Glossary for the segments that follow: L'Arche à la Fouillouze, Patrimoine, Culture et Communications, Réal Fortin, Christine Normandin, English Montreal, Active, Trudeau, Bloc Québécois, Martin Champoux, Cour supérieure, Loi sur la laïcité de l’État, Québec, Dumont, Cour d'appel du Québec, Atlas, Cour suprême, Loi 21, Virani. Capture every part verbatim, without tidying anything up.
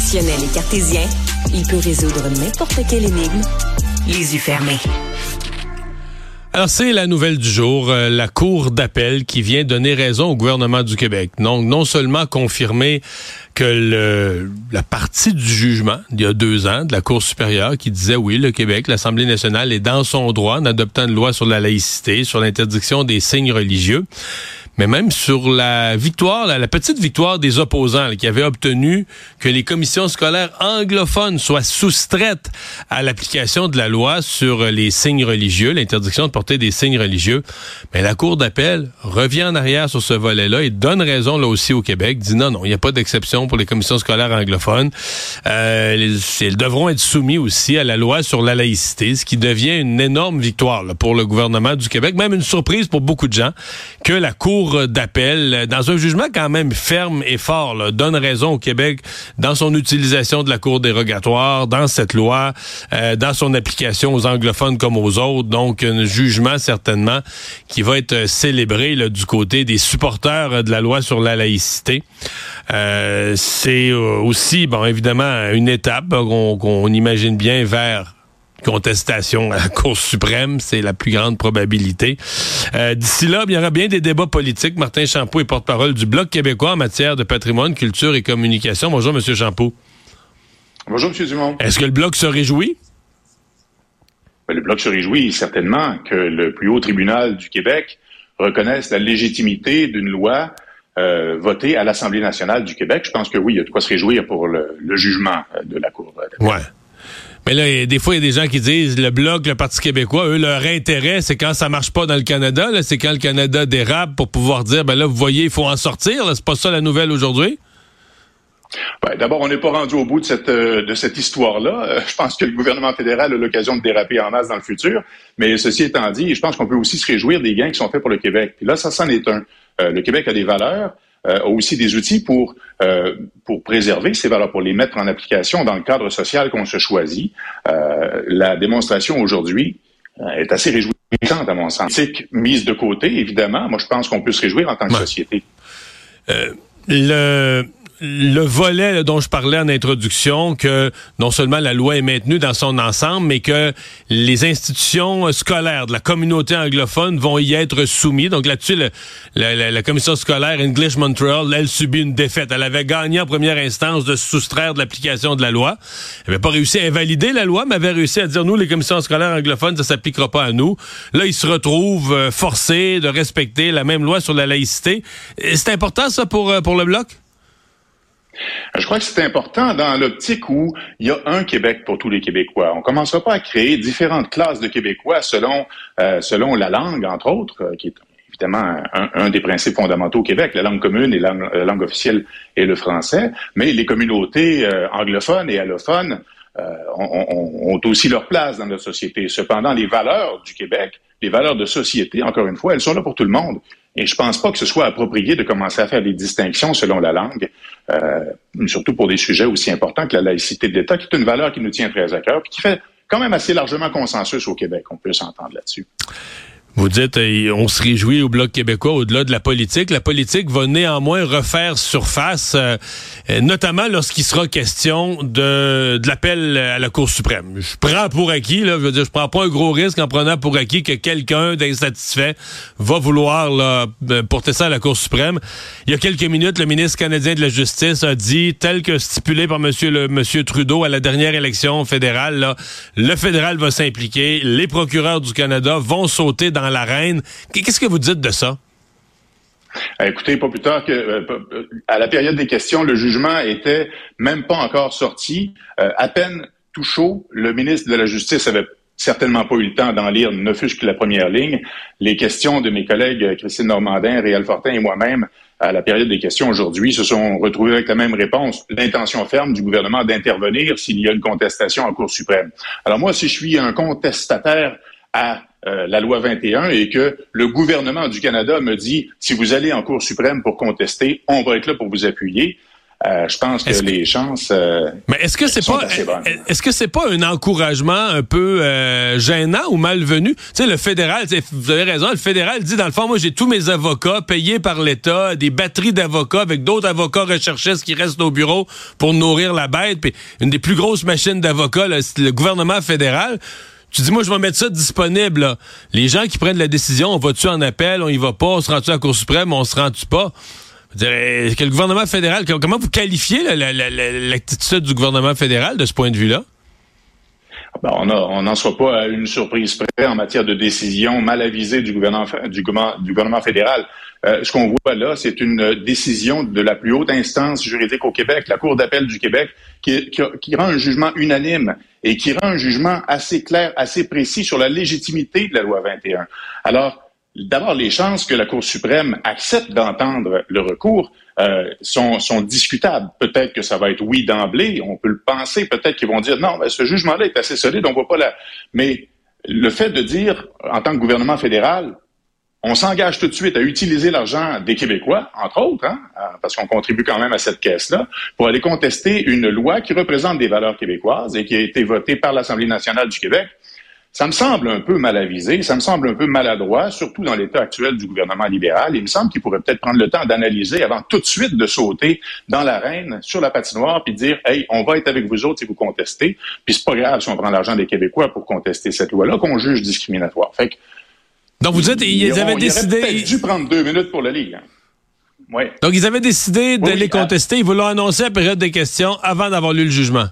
Rationnel et cartésien, il peut résoudre n'importe quelle énigme, les yeux fermés. Alors, c'est la nouvelle du jour, euh, la Cour d'appel qui vient donner raison au gouvernement du Québec. Donc, non seulement confirmer que le, la partie du jugement, il y a deux ans, de la Cour supérieure, qui disait, oui, le Québec, l'Assemblée nationale est dans son droit en adoptant une loi sur la laïcité, sur l'interdiction des signes religieux, mais même sur la victoire, la, la petite victoire des opposants là, qui avaient obtenu que les commissions scolaires anglophones soient soustraites à l'application de la loi sur les signes religieux, l'interdiction de des signes religieux, mais la Cour d'appel revient en arrière sur ce volet-là et donne raison là aussi au Québec, dit non, non, il n'y a pas d'exception pour les commissions scolaires anglophones. Euh, ils devront être soumis aussi à la loi sur la laïcité, ce qui devient une énorme victoire là, pour le gouvernement du Québec, même une surprise pour beaucoup de gens, que la Cour d'appel, dans un jugement quand même ferme et fort, là, donne raison au Québec dans son utilisation de la Cour dérogatoire, dans cette loi, euh, dans son application aux anglophones comme aux autres, donc un juge jugement certainement qui va être célébré là, du côté des supporters de la loi sur la laïcité. Euh, c'est aussi, bon, évidemment, une étape qu'on, qu'on imagine bien vers contestation à la Cour suprême, c'est la plus grande probabilité. Euh, d'ici là, il y aura bien des débats politiques. Martin Champoux est porte-parole du Bloc québécois en matière de patrimoine, culture et communication. Bonjour, M. Champoux. Bonjour, M. Dumont. Est-ce que le Bloc se réjouit? Le Bloc se réjouit certainement que le plus haut tribunal du Québec reconnaisse la légitimité d'une loi euh, votée à l'Assemblée nationale du Québec. Je pense que oui, il y a de quoi se réjouir pour le, le jugement de la Cour d'appel. Ouais. Mais là, des fois, il y a des gens qui disent le Bloc, le Parti québécois, eux, leur intérêt, c'est quand ça marche pas dans le Canada, là, c'est quand le Canada dérape pour pouvoir dire, ben là, vous voyez, il faut en sortir. Là, c'est pas ça la nouvelle aujourd'hui? Ben, d'abord, on n'est pas rendu au bout de cette, euh, de cette histoire-là. Euh, je pense que le gouvernement fédéral a l'occasion de déraper en masse dans le futur. Mais ceci étant dit, je pense qu'on peut aussi se réjouir des gains qui sont faits pour le Québec. Puis là, ça s'en est un. Euh, le Québec a des valeurs, euh, a aussi des outils pour, euh, pour préserver ces valeurs, pour les mettre en application dans le cadre social qu'on se choisit. Euh, la démonstration aujourd'hui euh, est assez réjouissante, à mon sens. Mise de côté, évidemment. Moi, je pense qu'on peut se réjouir en tant que société. Euh, le... Le volet là, dont je parlais en introduction, que non seulement la loi est maintenue dans son ensemble, mais que les institutions scolaires de la communauté anglophone vont y être soumises. Donc là-dessus, le, la, la, la commission scolaire English Montreal, elle subit une défaite. Elle avait gagné en première instance de se soustraire de l'application de la loi. Elle n'avait pas réussi à invalider la loi, mais avait réussi à dire, nous, les commissions scolaires anglophones, ça s'appliquera pas à nous. Là, ils se retrouvent euh, forcés de respecter la même loi sur la laïcité. Et c'est important, ça, pour, euh, pour le Bloc? Je crois que c'est important dans l'optique où il y a un Québec pour tous les Québécois. On ne commencera pas à créer différentes classes de Québécois selon, euh, selon la langue, entre autres, euh, qui est évidemment un, un des principes fondamentaux au Québec. La langue commune et la, la langue officielle est le français, mais les communautés euh, anglophones et allophones euh, ont, ont, ont aussi leur place dans notre société. Cependant, les valeurs du Québec, les valeurs de société, encore une fois, elles sont là pour tout le monde. Et je pense pas que ce soit approprié de commencer à faire des distinctions selon la langue, euh, surtout pour des sujets aussi importants que la laïcité de l'État, qui est une valeur qui nous tient très à cœur, puis qui fait quand même assez largement consensus au Québec. On peut s'entendre là-dessus. Vous dites, on se réjouit au Bloc québécois au-delà de la politique. La politique va néanmoins refaire surface, euh, notamment lorsqu'il sera question de, de l'appel à la Cour suprême. Je prends pour acquis, là, je veux dire, je prends pas un gros risque en prenant pour acquis que quelqu'un d'insatisfait va vouloir là, porter ça à la Cour suprême. Il y a quelques minutes, le ministre canadien de la Justice a dit, tel que stipulé par monsieur le monsieur Trudeau à la dernière élection fédérale, là, le fédéral va s'impliquer, les procureurs du Canada vont sauter dans dans l'arène. Qu'est-ce que vous dites de ça? Écoutez, pas plus tard que euh, à la période des questions, le jugement était même pas encore sorti. Euh, à peine tout chaud, le ministre de la Justice avait certainement pas eu le temps d'en lire, ne fût-ce que la première ligne. Les questions de mes collègues Christine Normandin, Réal Fortin et moi-même, à la période des questions aujourd'hui, se sont retrouvés avec la même réponse, l'intention ferme du gouvernement d'intervenir s'il y a une contestation en Cour suprême. Alors moi, si je suis un contestataire à Euh, la loi vingt et un et que le gouvernement du Canada me dit, si vous allez en Cour suprême pour contester, on va être là pour vous appuyer. Euh, je pense que, que les chances. Euh, mais est-ce que c'est pas est-ce que c'est pas un encouragement un peu euh, gênant ou malvenu? Tu sais, le fédéral, vous avez raison, le fédéral dit dans le fond, moi j'ai tous mes avocats payés par l'État, des batteries d'avocats avec d'autres avocats recherchistes qui restent au bureau pour nourrir la bête, puis une des plus grosses machines d'avocats, là, c'est le gouvernement fédéral. Tu dis, moi, je vais mettre ça disponible, là. Les gens qui prennent la décision, on va-tu en appel, on y va pas, on se rend-tu à la Cour suprême, on se rend-tu pas? Est-ce que le gouvernement fédéral, comment vous qualifiez là, la, la, la, l'attitude du gouvernement fédéral de ce point de vue-là? Ben, on n'en sera pas à une surprise près en matière de décision mal avisée du gouvernement, du gouvernement fédéral. Euh, ce qu'on voit là, c'est une décision de la plus haute instance juridique au Québec, la Cour d'appel du Québec, qui, qui, qui rend un jugement unanime et qui rend un jugement assez clair, assez précis sur la légitimité de la loi vingt et un. Alors, d'abord, les chances que la Cour suprême accepte d'entendre le recours euh, sont, sont discutables. Peut-être que ça va être oui d'emblée, on peut le penser, peut-être qu'ils vont dire non, ben, ce jugement-là est assez solide, on ne va pas la... Mais le fait de dire, en tant que gouvernement fédéral, on s'engage tout de suite à utiliser l'argent des Québécois, entre autres, hein, parce qu'on contribue quand même à cette caisse-là, pour aller contester une loi qui représente des valeurs québécoises et qui a été votée par l'Assemblée nationale du Québec. Ça me semble un peu mal avisé, ça me semble un peu maladroit, surtout dans l'état actuel du gouvernement libéral. Il me semble qu'il pourrait peut-être prendre le temps d'analyser avant tout de suite de sauter dans l'arène, sur la patinoire, puis dire « Hey, on va être avec vous autres si vous contestez, puis c'est pas grave si on prend l'argent des Québécois pour contester cette loi-là qu'on juge discriminatoire. » Fait que, donc vous dites, ils, ils avaient on, décidé... Ils auraient peut-être dû prendre deux minutes pour le lire. Ouais. Donc ils avaient décidé de oui, les contester, à... ils voulaient annoncer la période des questions avant d'avoir lu le jugement.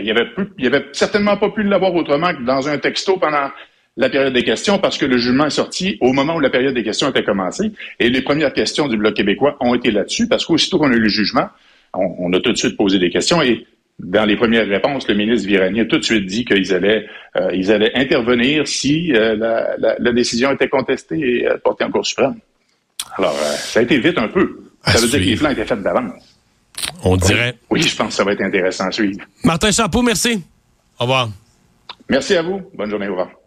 Il y avait, plus, il y avait certainement pas pu l'avoir autrement que dans un texto pendant la période des questions, parce que le jugement est sorti au moment où la période des questions était commencée. Et les premières questions du Bloc québécois ont été là-dessus, parce qu'aussitôt qu'on a eu le jugement, on, on a tout de suite posé des questions. Et dans les premières réponses, le ministre Virani a tout de suite dit qu'ils allaient, euh, ils allaient intervenir si euh, la, la, la décision était contestée et euh, portée en Cour suprême. Alors, euh, ça a été vite un peu. Ça veut dire que les plans étaient faits d'avance. On dirait. Oui, je pense que ça va être intéressant à suivre. Martin Champoux, merci. Au revoir. Merci à vous. Bonne journée, au revoir.